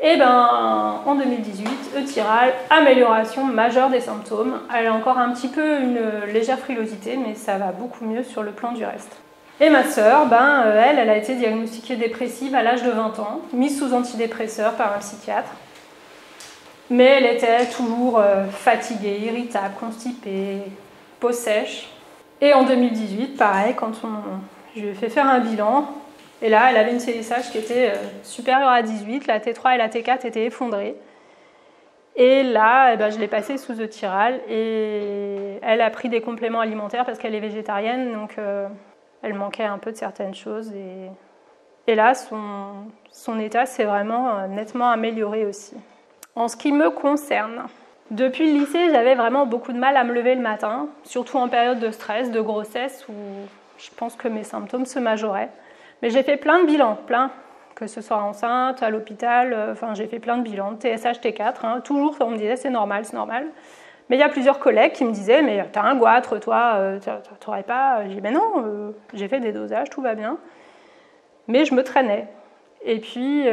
Et bien, en 2018, Euthyral, amélioration majeure des symptômes. Elle a encore un petit peu une légère frilosité, mais ça va beaucoup mieux sur le plan du reste. Et ma sœur, elle a été diagnostiquée dépressive à l'âge de 20 ans, mise sous antidépresseur par un psychiatre. Mais elle était toujours fatiguée, irritable, constipée, peau sèche. Et en 2018, pareil, quand je lui ai fait faire un bilan, et là, elle avait une CSH qui était supérieure à 18, la T3 et la T4 étaient effondrées. Et là, je l'ai passée sous Euthyral, et elle a pris des compléments alimentaires parce qu'elle est végétarienne, donc elle manquait un peu de certaines choses. Et là, son état s'est vraiment nettement amélioré aussi. En ce qui me concerne... Depuis le lycée, j'avais vraiment beaucoup de mal à me lever le matin, surtout en période de stress, de grossesse, où je pense que mes symptômes se majoraient. Mais j'ai fait plein de bilans, que ce soit enceinte, à l'hôpital, enfin j'ai fait plein de bilans, TSH, T4, toujours on me disait c'est normal. Mais il y a plusieurs collègues qui me disaient « mais t'as un goitre, toi, t'aurais pas... » J'ai dit « mais non, j'ai fait des dosages, tout va bien. » Mais je me traînais. Et puis...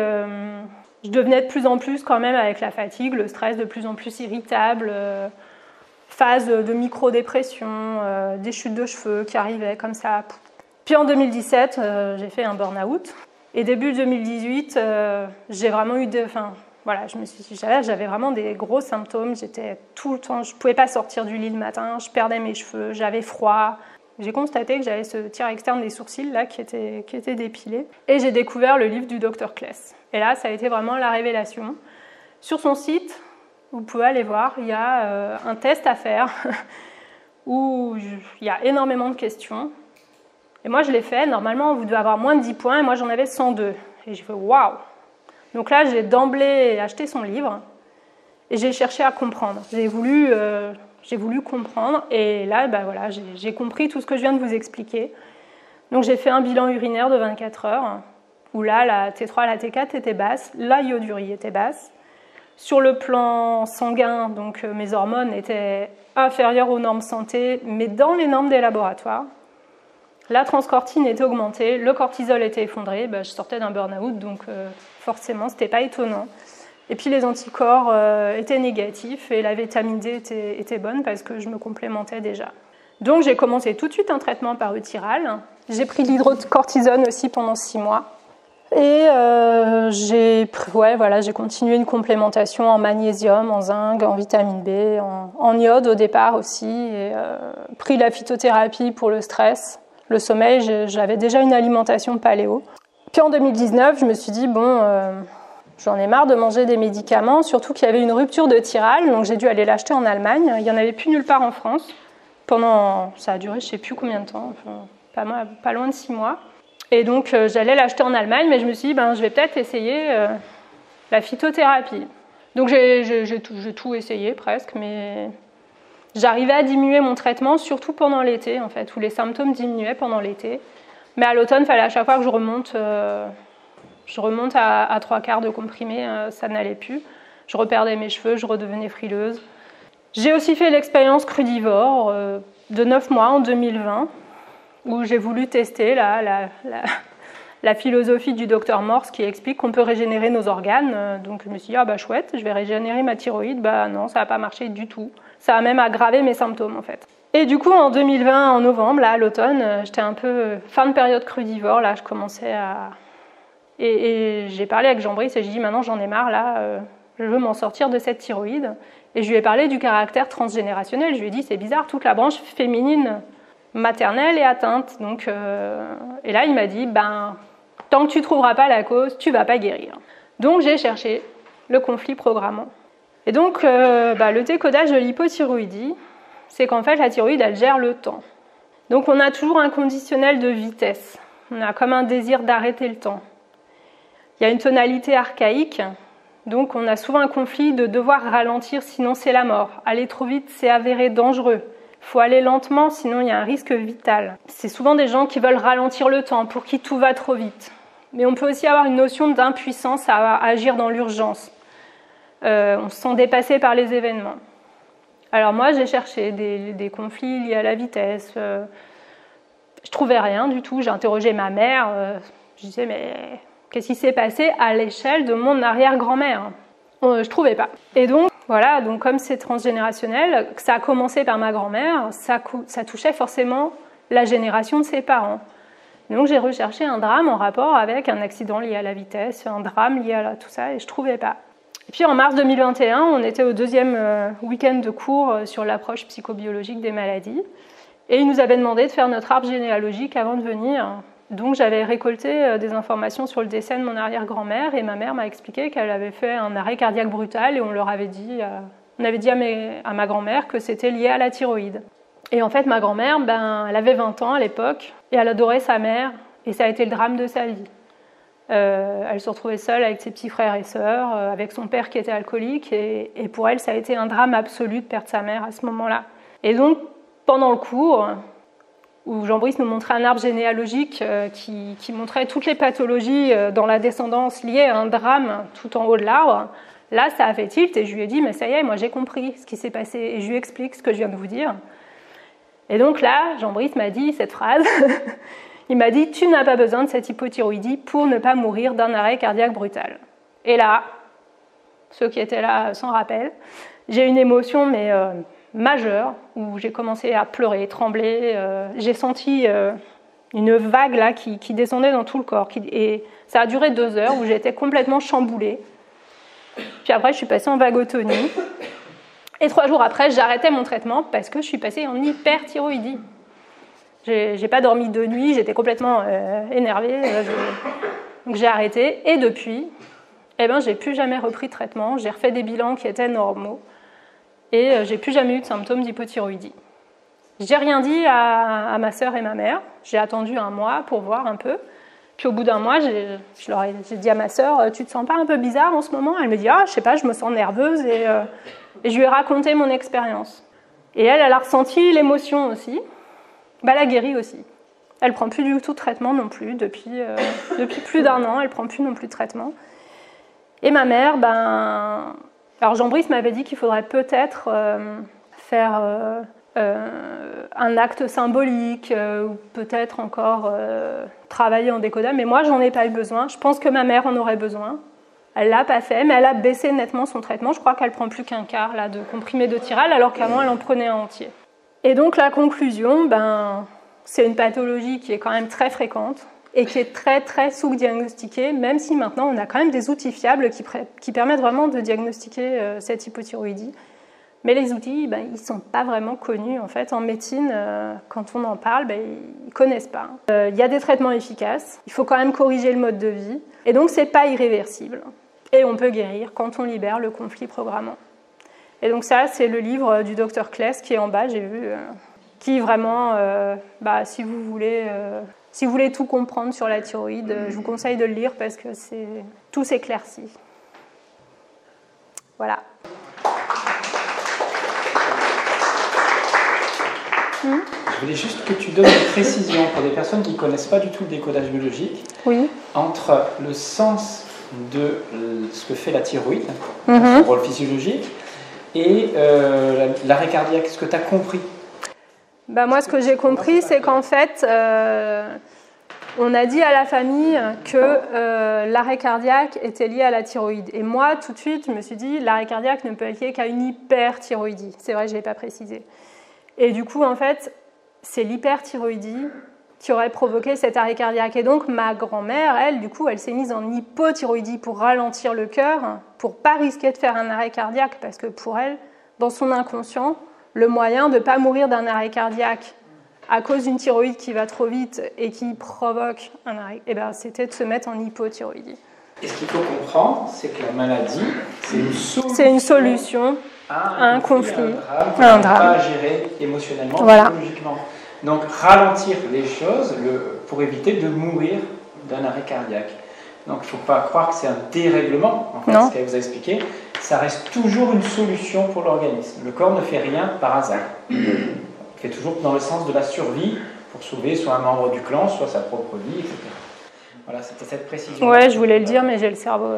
Je devenais de plus en plus quand même avec la fatigue, le stress, de plus en plus irritable, phase de micro-dépression, des chutes de cheveux qui arrivaient comme ça. Puis en 2017, j'ai fait un burn-out. Et début 2018, j'ai vraiment eu j'avais vraiment des gros symptômes. J'étais tout le temps, je ne pouvais pas sortir du lit le matin, je perdais mes cheveux, j'avais froid. J'ai constaté que j'avais ce tir externe des sourcils là qui était dépilé. Et j'ai découvert le livre du docteur Kless. Et là, ça a été vraiment la révélation. Sur son site, vous pouvez aller voir, il y a un test à faire où il y a énormément de questions. Et moi, je l'ai fait. Normalement, vous devez avoir moins de 10 points. Et moi, j'en avais 102. Et j'ai fait « waouh ». Donc là, j'ai d'emblée acheté son livre. Et j'ai cherché à comprendre. J'ai voulu comprendre et là, j'ai compris tout ce que je viens de vous expliquer. Donc j'ai fait un bilan urinaire de 24 heures, où là, la T3, la T4 étaient basses, la iodurie était basse. Sur le plan sanguin, donc mes hormones étaient inférieures aux normes santé, mais dans les normes des laboratoires. La transcortine était augmentée, le cortisol était effondré, je sortais d'un burn-out, donc forcément, ce n'était pas étonnant. Et puis les anticorps étaient négatifs et la vitamine D était bonne parce que je me complémentais déjà. Donc j'ai commencé tout de suite un traitement par Euthyral. J'ai pris de l'hydrocortisone aussi pendant 6 mois. Et j'ai continué une complémentation en magnésium, en zinc, en vitamine B, en iode au départ aussi. Et pris la phytothérapie pour le stress, le sommeil, j'avais déjà une alimentation paléo. Puis en 2019, je me suis dit j'en ai marre de manger des médicaments, surtout qu'il y avait une rupture de Euthyral, donc j'ai dû aller l'acheter en Allemagne. Il n'y en avait plus nulle part en France. Ça a duré je ne sais plus combien de temps, pas loin de 6 mois. Et donc j'allais l'acheter en Allemagne, mais je me suis dit, je vais peut-être essayer la phytothérapie. Donc j'ai tout essayé presque, mais j'arrivais à diminuer mon traitement, surtout pendant l'été, en fait, où les symptômes diminuaient pendant l'été. Mais à l'automne, il fallait à chaque fois que je remonte... Je remonte à 3/4 de comprimé, ça n'allait plus. Je reperdais mes cheveux, je redevenais frileuse. J'ai aussi fait l'expérience crudivore de 9 mois en 2020, où j'ai voulu tester la philosophie du docteur Morse qui explique qu'on peut régénérer nos organes. Donc je me suis dit, chouette, je vais régénérer ma thyroïde. Non, ça n'a pas marché du tout. Ça a même aggravé mes symptômes en fait. Et du coup, en 2020, en novembre, là, à l'automne, j'étais un peu fin de période crudivore. Là, je commençais à... Et j'ai parlé avec Jean-Brice et j'ai dit maintenant j'en ai marre là, je veux m'en sortir de cette thyroïde. Et je lui ai parlé du caractère transgénérationnel, je lui ai dit c'est bizarre, toute la branche féminine maternelle est atteinte. Donc, et là il m'a dit tant que tu ne trouveras pas la cause, tu ne vas pas guérir. Donc j'ai cherché le conflit programmant. Et donc le décodage de l'hypothyroïdie, c'est qu'en fait la thyroïde elle gère le temps. Donc on a toujours un conditionnel de vitesse, on a comme un désir d'arrêter le temps. il y a une tonalité archaïque, donc on a souvent un conflit de devoir ralentir, sinon c'est la mort. Aller trop vite, c'est avéré dangereux. Faut aller lentement, sinon il y a un risque vital. C'est souvent des gens qui veulent ralentir le temps, pour qui tout va trop vite. Mais on peut aussi avoir une notion d'impuissance à agir dans l'urgence. On se sent dépassé par les événements. Alors moi, j'ai cherché des conflits liés à la vitesse. Je trouvais rien du tout. J'ai interrogé ma mère. Je disais, mais qu'est-ce qui s'est passé à l'échelle de mon arrière-grand-mère? Je trouvais pas. Et donc, voilà, donc comme c'est transgénérationnel, ça a commencé par ma grand-mère, ça touchait forcément la génération de ses parents. Donc j'ai recherché un drame en rapport avec un accident lié à la vitesse, un drame lié à tout ça, et je trouvais pas. Et puis en mars 2021, on était au deuxième week-end de cours sur l'approche psychobiologique des maladies, et ils nous avaient demandé de faire notre arbre généalogique avant de venir. Donc j'avais récolté des informations sur le décès de mon arrière-grand-mère et ma mère m'a expliqué qu'elle avait fait un arrêt cardiaque brutal et on leur avait dit, à ma grand-mère que c'était lié à la thyroïde. Et en fait ma grand-mère, elle avait 20 ans à l'époque et elle adorait sa mère et ça a été le drame de sa vie. Elle se retrouvait seule avec ses petits frères et sœurs, avec son père qui était alcoolique et pour elle ça a été un drame absolu de perdre sa mère à ce moment-là. Et donc pendant le cours, où Jean-Brice nous montrait un arbre généalogique qui montrait toutes les pathologies dans la descendance liées à un drame tout en haut de l'arbre. Là, ça a fait tilt et je lui ai dit « mais ça y est, moi j'ai compris ce qui s'est passé » et je lui explique ce que je viens de vous dire. Et donc là, Jean-Brice m'a dit cette phrase, il m'a dit « tu n'as pas besoin de cette hypothyroïdie pour ne pas mourir d'un arrêt cardiaque brutal ». Et là, ceux qui étaient là s'en rappellent, j'ai une émotion mais... majeure, où j'ai commencé à pleurer, trembler, j'ai senti une vague là qui descendait dans tout le corps, et ça a duré 2 heures où j'étais complètement chamboulée, puis après je suis passée en vagotonie, et 3 jours après j'arrêtais mon traitement parce que je suis passée en hyperthyroïdie. J'ai pas dormi de nuit, j'étais complètement énervée, donc j'ai arrêté, et depuis, j'ai plus jamais repris de traitement, j'ai refait des bilans qui étaient normaux, et j'ai plus jamais eu de symptômes d'hypothyroïdie. J'ai rien dit à ma sœur et ma mère, j'ai attendu 1 mois pour voir un peu, puis au bout d'1 mois, j'ai dit à ma sœur, tu te sens pas un peu bizarre en ce moment? Elle me dit, ah, je sais pas, je me sens nerveuse, et je lui ai raconté mon expérience. Et elle a ressenti l'émotion aussi, elle a guéri aussi. Elle prend plus du tout de traitement non plus, depuis plus d'1 an, elle prend plus non plus de traitement. Et ma mère, Alors Jean-Brice m'avait dit qu'il faudrait peut-être faire un acte symbolique, ou peut-être encore travailler en décodage, mais moi j'en ai pas eu besoin, je pense que ma mère en aurait besoin, elle l'a pas fait, mais elle a baissé nettement son traitement, je crois qu'elle prend plus qu'1/4 là, de comprimé de TIRAL, alors qu'avant elle en prenait un entier. Et donc la conclusion, c'est une pathologie qui est quand même très fréquente, et qui est très très sous-diagnostiquée, même si maintenant on a quand même des outils fiables qui permettent vraiment de diagnostiquer cette hypothyroïdie. Mais les outils, ils ne sont pas vraiment connus en fait. En médecine, quand on en parle, ils ne connaissent pas. Il y a des traitements efficaces, il faut quand même corriger le mode de vie, et donc ce n'est pas irréversible. Et on peut guérir quand on libère le conflit programmant. Et donc ça, c'est le livre du docteur Kless qui est en bas, j'ai vu, qui vraiment, si vous voulez... Si vous voulez tout comprendre sur la thyroïde, je vous conseille de le lire parce que tout s'éclaircit. Voilà. Je voulais juste que tu donnes une précision pour des personnes qui ne connaissent pas du tout le décodage biologique. Oui. Entre le sens de ce que fait la thyroïde, son rôle physiologique, et l'arrêt cardiaque, ce que tu as compris. Moi, ce que j'ai compris, c'est qu'en fait, on a dit à la famille que l'arrêt cardiaque était lié à la thyroïde. Et moi, tout de suite, je me suis dit, l'arrêt cardiaque ne peut être lié qu'à une hyperthyroïdie. C'est vrai, je ne l'ai pas précisé. Et du coup, en fait, c'est l'hyperthyroïdie qui aurait provoqué cet arrêt cardiaque. Et donc, ma grand-mère, elle, du coup, elle s'est mise en hypothyroïdie pour ralentir le cœur, pour ne pas risquer de faire un arrêt cardiaque, parce que pour elle, dans son inconscient, le moyen de ne pas mourir d'un arrêt cardiaque à cause d'une thyroïde qui va trop vite et qui provoque un arrêt, c'était de se mettre en hypothyroïdie. Et ce qu'il faut comprendre, c'est que la maladie, c'est une solution à un conflit, à un drame, à gérer émotionnellement, psychologiquement. Donc ralentir les choses pour éviter de mourir d'un arrêt cardiaque. Donc il ne faut pas croire que c'est un dérèglement, en fait, ce qu'elle vous a expliqué. Ça reste toujours une solution pour l'organisme. Le corps ne fait rien par hasard. Il fait toujours dans le sens de la survie pour sauver soit un membre du clan, soit sa propre vie, etc. Voilà, c'était cette précision. Ouais, je voulais le dire, mais j'ai le cerveau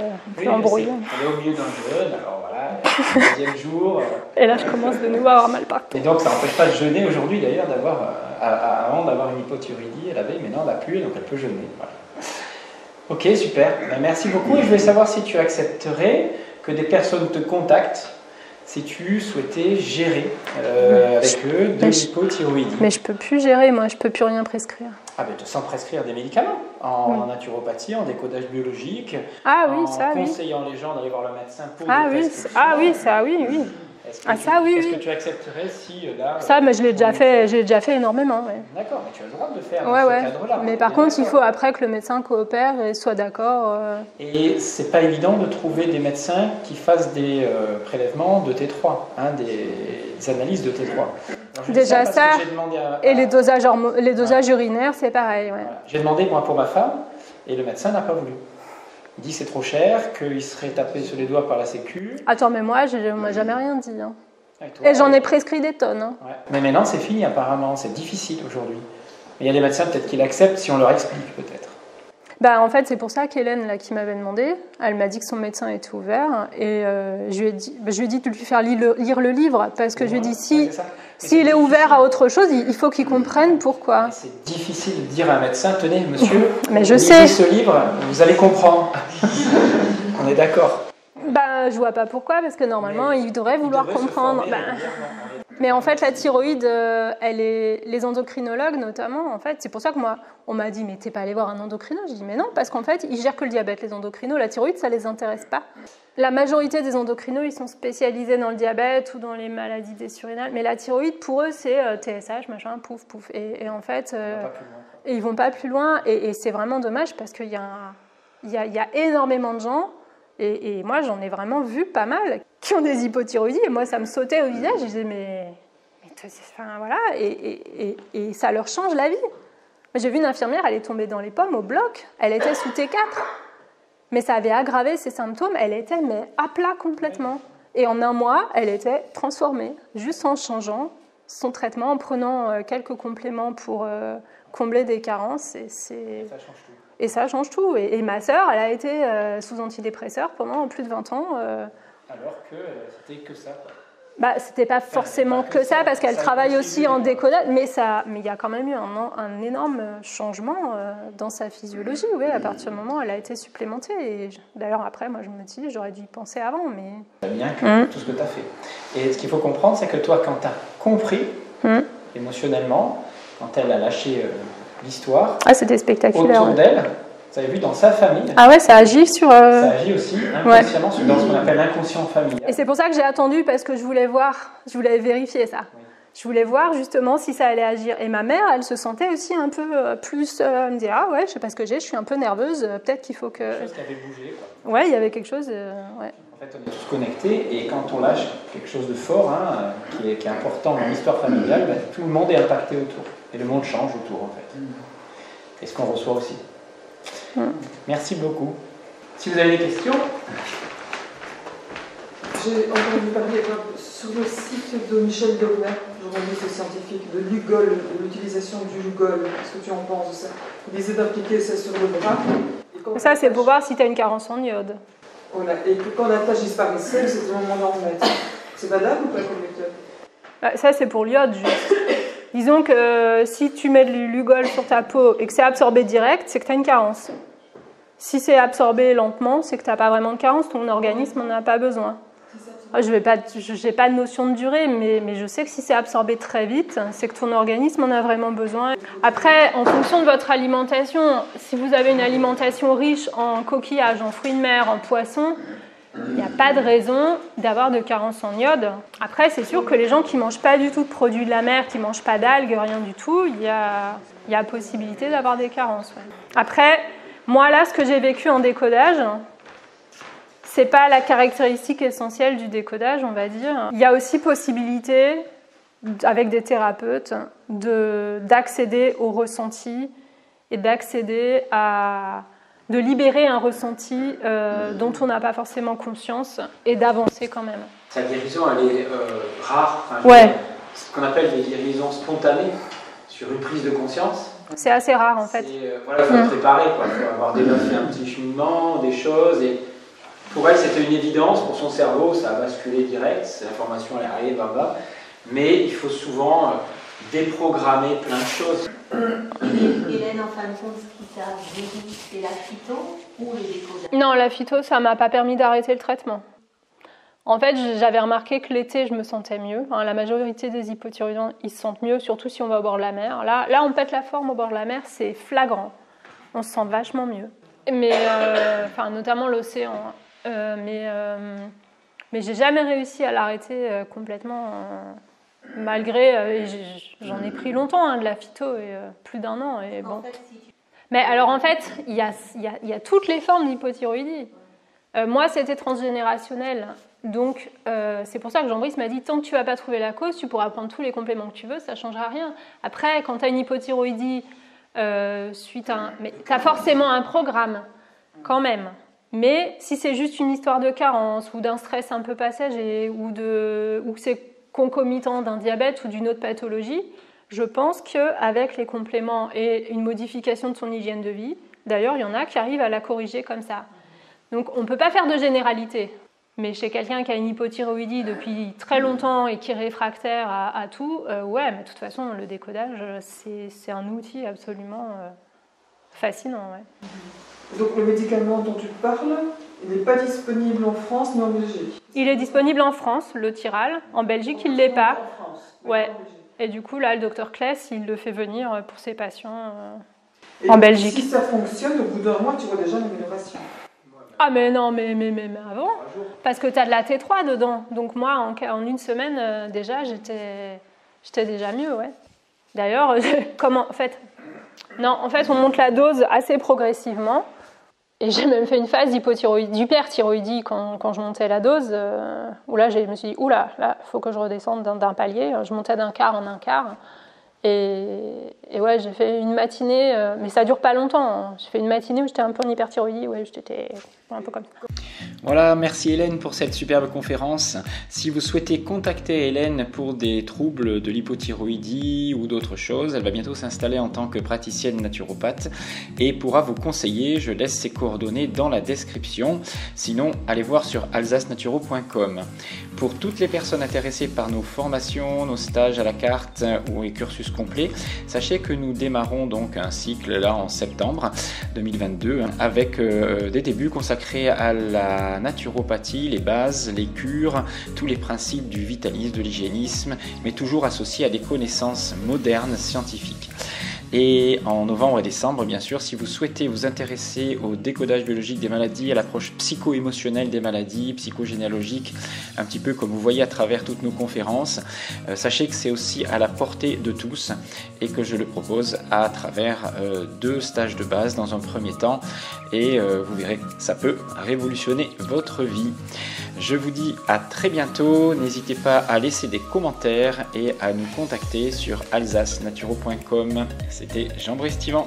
embrouillé. Elle est au milieu d'un jeûne, alors voilà, deuxième jour. Et là, je commence de nouveau à avoir mal partout. Et donc, ça n'empêche pas de jeûner aujourd'hui, d'ailleurs, d'avoir, avant d'avoir une hypothyroïdie, elle avait, mais non, elle n'a plus, donc elle peut jeûner. Voilà. Ok, super. Ben, merci beaucoup. Et je voulais savoir si tu accepterais que des personnes te contactent si tu souhaitais gérer avec eux de l'hypothyroïdie. Mais je ne peux plus gérer, moi, je ne peux plus rien prescrire. Ah, mais sans prescrire des médicaments, en naturopathie, en décodage biologique, en conseillant les gens d'aller voir le médecin pour des prescriptions. Est-ce que tu accepterais si là... Ça, mais je l'ai déjà fait, énormément. Ouais. D'accord, mais tu as le droit de le faire dans ce cadre-là. Mais par contre, il faut après que le médecin coopère et soit d'accord. Et c'est pas évident de trouver des médecins qui fassent des prélèvements de T3, des analyses de T3. Alors, déjà ça, et les dosages urinaires, c'est pareil. Ouais. Voilà. J'ai demandé moi pour ma femme, et le médecin n'a pas voulu. Il dit que c'est trop cher, qu'il serait tapé sur les doigts par la sécu. Attends, mais moi, je n'ai jamais rien dit. Hein. Et j'en ai prescrit des tonnes. Hein. Ouais. Mais maintenant, c'est fini apparemment. C'est difficile aujourd'hui. Mais il y a des médecins peut-être qui l'acceptent si on leur explique peut-être. Bah, en fait, c'est pour ça qu'Hélène, là, qui m'avait demandé, elle m'a dit que son médecin était ouvert. Et je lui ai dit de lui faire lire le livre. Parce que je lui ai dit, s'il est ouvert à autre chose, il faut qu'il comprenne pourquoi. C'est difficile de dire à un médecin, tenez, monsieur, mais je lisez ce livre, vous allez comprendre. On est d'accord. Ben, je vois pas pourquoi, parce que normalement, il devrait vouloir comprendre. Mais en fait, la thyroïde, elle est... les endocrinologues notamment, en fait, c'est pour ça que moi, on m'a dit, mais t'es pas allé voir un endocrino? Je dis, mais non, parce qu'en fait, ils gèrent que le diabète, les endocrinos, la thyroïde, ça les intéresse pas. La majorité des endocrinos, ils sont spécialisés dans le diabète ou dans les maladies désurrénales, mais la thyroïde, pour eux, c'est TSH, machin, pouf, pouf. Et en fait, ils vont pas plus loin. Et c'est vraiment dommage parce qu'il y a énormément de gens. Et moi, j'en ai vraiment vu pas mal qui ont des hypothyroïdies. Et moi, ça me sautait au visage. Je disais, mais voilà. Et ça leur change la vie. J'ai vu une infirmière, elle est tombée dans les pommes au bloc. Elle était sous T4. Mais ça avait aggravé ses symptômes. Elle était à plat complètement. Et en un mois, elle était transformée. Juste en changeant son traitement, en prenant quelques compléments pour combler des carences. Et ça change tout. Et ça change tout. Et ma sœur, elle a été sous antidépresseur pendant plus de 20 ans. Alors que c'était que ça. Bah, c'était pas forcément que ça, parce qu'elle travaille aussi en décodage. Mais il y a quand même eu un énorme changement dans sa physiologie. Oui, à partir du moment où elle a été supplémentée. Et d'ailleurs, après, moi, je me dis, j'aurais dû y penser avant. Mais... C'est bien que tout ce que tu as fait. Et ce qu'il faut comprendre, c'est que toi, quand tu as compris émotionnellement, quand elle a lâché... l'histoire c'était spectaculaire autour d'elle, vous avez vu dans sa famille. Ah ouais, ça agit sur... Ça agit aussi inconsciemment dans ce qu'on appelle l'inconscient familial. Et c'est pour ça que j'ai attendu, parce que je voulais voir, je voulais vérifier ça. Oui. Je voulais voir justement si ça allait agir. Et ma mère, elle se sentait aussi un peu plus... elle me disait, ah ouais, je sais pas ce que j'ai, je suis un peu nerveuse, peut-être qu'il faut que... Quelque chose qui avait bougé, quoi. Ouais, il y avait quelque chose... En fait, on est tous connectés, et quand on lâche quelque chose de fort, qui est important dans l'histoire familiale, tout le monde est impacté autour. Et le monde change autour, en fait. Et ce qu'on reçoit aussi. Merci beaucoup. Si vous avez des questions... J'ai entendu parler sur le site de Michel Dormain, journaliste scientifique, de Lugol, de l'utilisation du Lugol. Qu'est-ce que tu en penses de ça? Il disait d'appliquer ça sur le bras. Ça, c'est pour voir si tu as une carence en iode. Voilà. Et que quand la tâche disparaissait, c'était le moment normal. C'est valable ou pas comme méthode? Ça, c'est pour l'iode, juste. Disons que si tu mets du Lugol sur ta peau et que c'est absorbé direct, c'est que tu as une carence. Si c'est absorbé lentement, c'est que tu n'as pas vraiment de carence, ton organisme n'en a pas besoin. Je n'ai pas de notion de durée, mais je sais que si c'est absorbé très vite, c'est que ton organisme en a vraiment besoin. Après, en fonction de votre alimentation, si vous avez une alimentation riche en coquillages, en fruits de mer, en poissons, il n'y a pas de raison d'avoir de carence en iode. Après, c'est sûr que les gens qui ne mangent pas du tout de produits de la mer, qui ne mangent pas d'algues, rien du tout, il y a possibilité d'avoir des carences. Ouais. Après, moi là, ce que j'ai vécu en décodage, c'est pas la caractéristique essentielle du décodage, on va dire. Il y a aussi possibilité, avec des thérapeutes, d'accéder aux ressentis et d'accéder à... de libérer un ressenti dont on n'a pas forcément conscience et d'avancer quand même. Sa guérison, elle est rare, enfin, ouais. Ce qu'on appelle des guérisons spontanées sur une prise de conscience. C'est assez rare en fait. Voilà, il faut préparer, il faut avoir déjà fait un petit cheminement, des choses. Et pour elle, c'était une évidence, pour son cerveau, ça a basculé direct, l'information elle arrive, bam. Mais il faut souvent déprogrammer plein de choses. Hélène, en fin de compte, ce qui t'a guéri, c'est la phyto ou les échos? Non, la phyto, ça ne m'a pas permis d'arrêter le traitement. En fait, j'avais remarqué que l'été, je me sentais mieux. La majorité des hypothyroïdiens, ils se sentent mieux, surtout si on va au bord de la mer. Là, on pète la forme au bord de la mer, c'est flagrant. On se sent vachement mieux. Mais, enfin, notamment l'océan. Mais j'ai jamais réussi à l'arrêter complètement, malgré... j'en ai pris longtemps, de la phyto, et, plus d'un an. Et, bon. Mais alors, en fait, il y a toutes les formes d'hypothyroïdie. Moi, c'était transgénérationnel. Donc, c'est pour ça que Jean-Brice m'a dit, tant que tu ne vas pas trouver la cause, tu pourras prendre tous les compléments que tu veux, ça ne changera rien. Après, quand tu as une hypothyroïdie, tu as forcément un programme, quand même. Mais si c'est juste une histoire de carence ou d'un stress un peu passager ou que c'est concomitant d'un diabète ou d'une autre pathologie, je pense qu'avec les compléments et une modification de son hygiène de vie, d'ailleurs, il y en a qui arrivent à la corriger comme ça. Donc, on ne peut pas faire de généralité. Mais chez quelqu'un qui a une hypothyroïdie depuis très longtemps et qui est réfractaire à tout, ouais, mais de toute façon, le décodage, c'est un outil absolument fascinant. Ouais. Donc le médicament dont tu parles, il n'est pas disponible en France ni en Belgique? Il est disponible en France, le TIRAL. En Belgique, il ne l'est pas. En France, ouais. Et du coup, là, le docteur Kless, il le fait venir pour ses patients en Belgique. Si ça fonctionne, au bout d'un mois, tu vois déjà une amélioration? Ah mais non, mais avant, parce que tu as de la T3 dedans. Donc moi, en une semaine, déjà, j'étais déjà mieux, ouais. D'ailleurs, en fait, on monte la dose assez progressivement. Et j'ai même fait une phase d'hyperthyroïdie quand je montais la dose. Où là, je me suis dit, oula, là, il faut que je redescende d'un palier. Je montais d'un quart en un quart. Et ouais, j'ai fait une matinée, mais ça dure pas longtemps. J'ai fait une matinée où j'étais un peu en hyperthyroïdie, ouais, j'étais un peu comme ça. Voilà, merci Hélène pour cette superbe conférence. Si vous souhaitez contacter Hélène pour des troubles de l'hypothyroïdie ou d'autres choses, elle va bientôt s'installer en tant que praticienne naturopathe et pourra vous conseiller. Je laisse ses coordonnées dans la description. Sinon, allez voir sur alsacenaturo.com. Pour toutes les personnes intéressées par nos formations, nos stages à la carte ou les cursus complet. Sachez que nous démarrons donc un cycle là en septembre 2022 avec des débuts consacrés à la naturopathie, les bases, les cures, tous les principes du vitalisme, de l'hygiénisme, mais toujours associés à des connaissances modernes scientifiques. Et en novembre et décembre, bien sûr, si vous souhaitez vous intéresser au décodage biologique des maladies, à l'approche psycho-émotionnelle des maladies, psychogénéalogique, un petit peu comme vous voyez à travers toutes nos conférences, sachez que c'est aussi à la portée de tous et que je le propose à travers 2 stages de base dans un premier temps et vous verrez, ça peut révolutionner votre vie. Je vous dis à très bientôt, n'hésitez pas à laisser des commentaires et à nous contacter sur alsacenaturo.com. C'était Jean-Brice Thivent.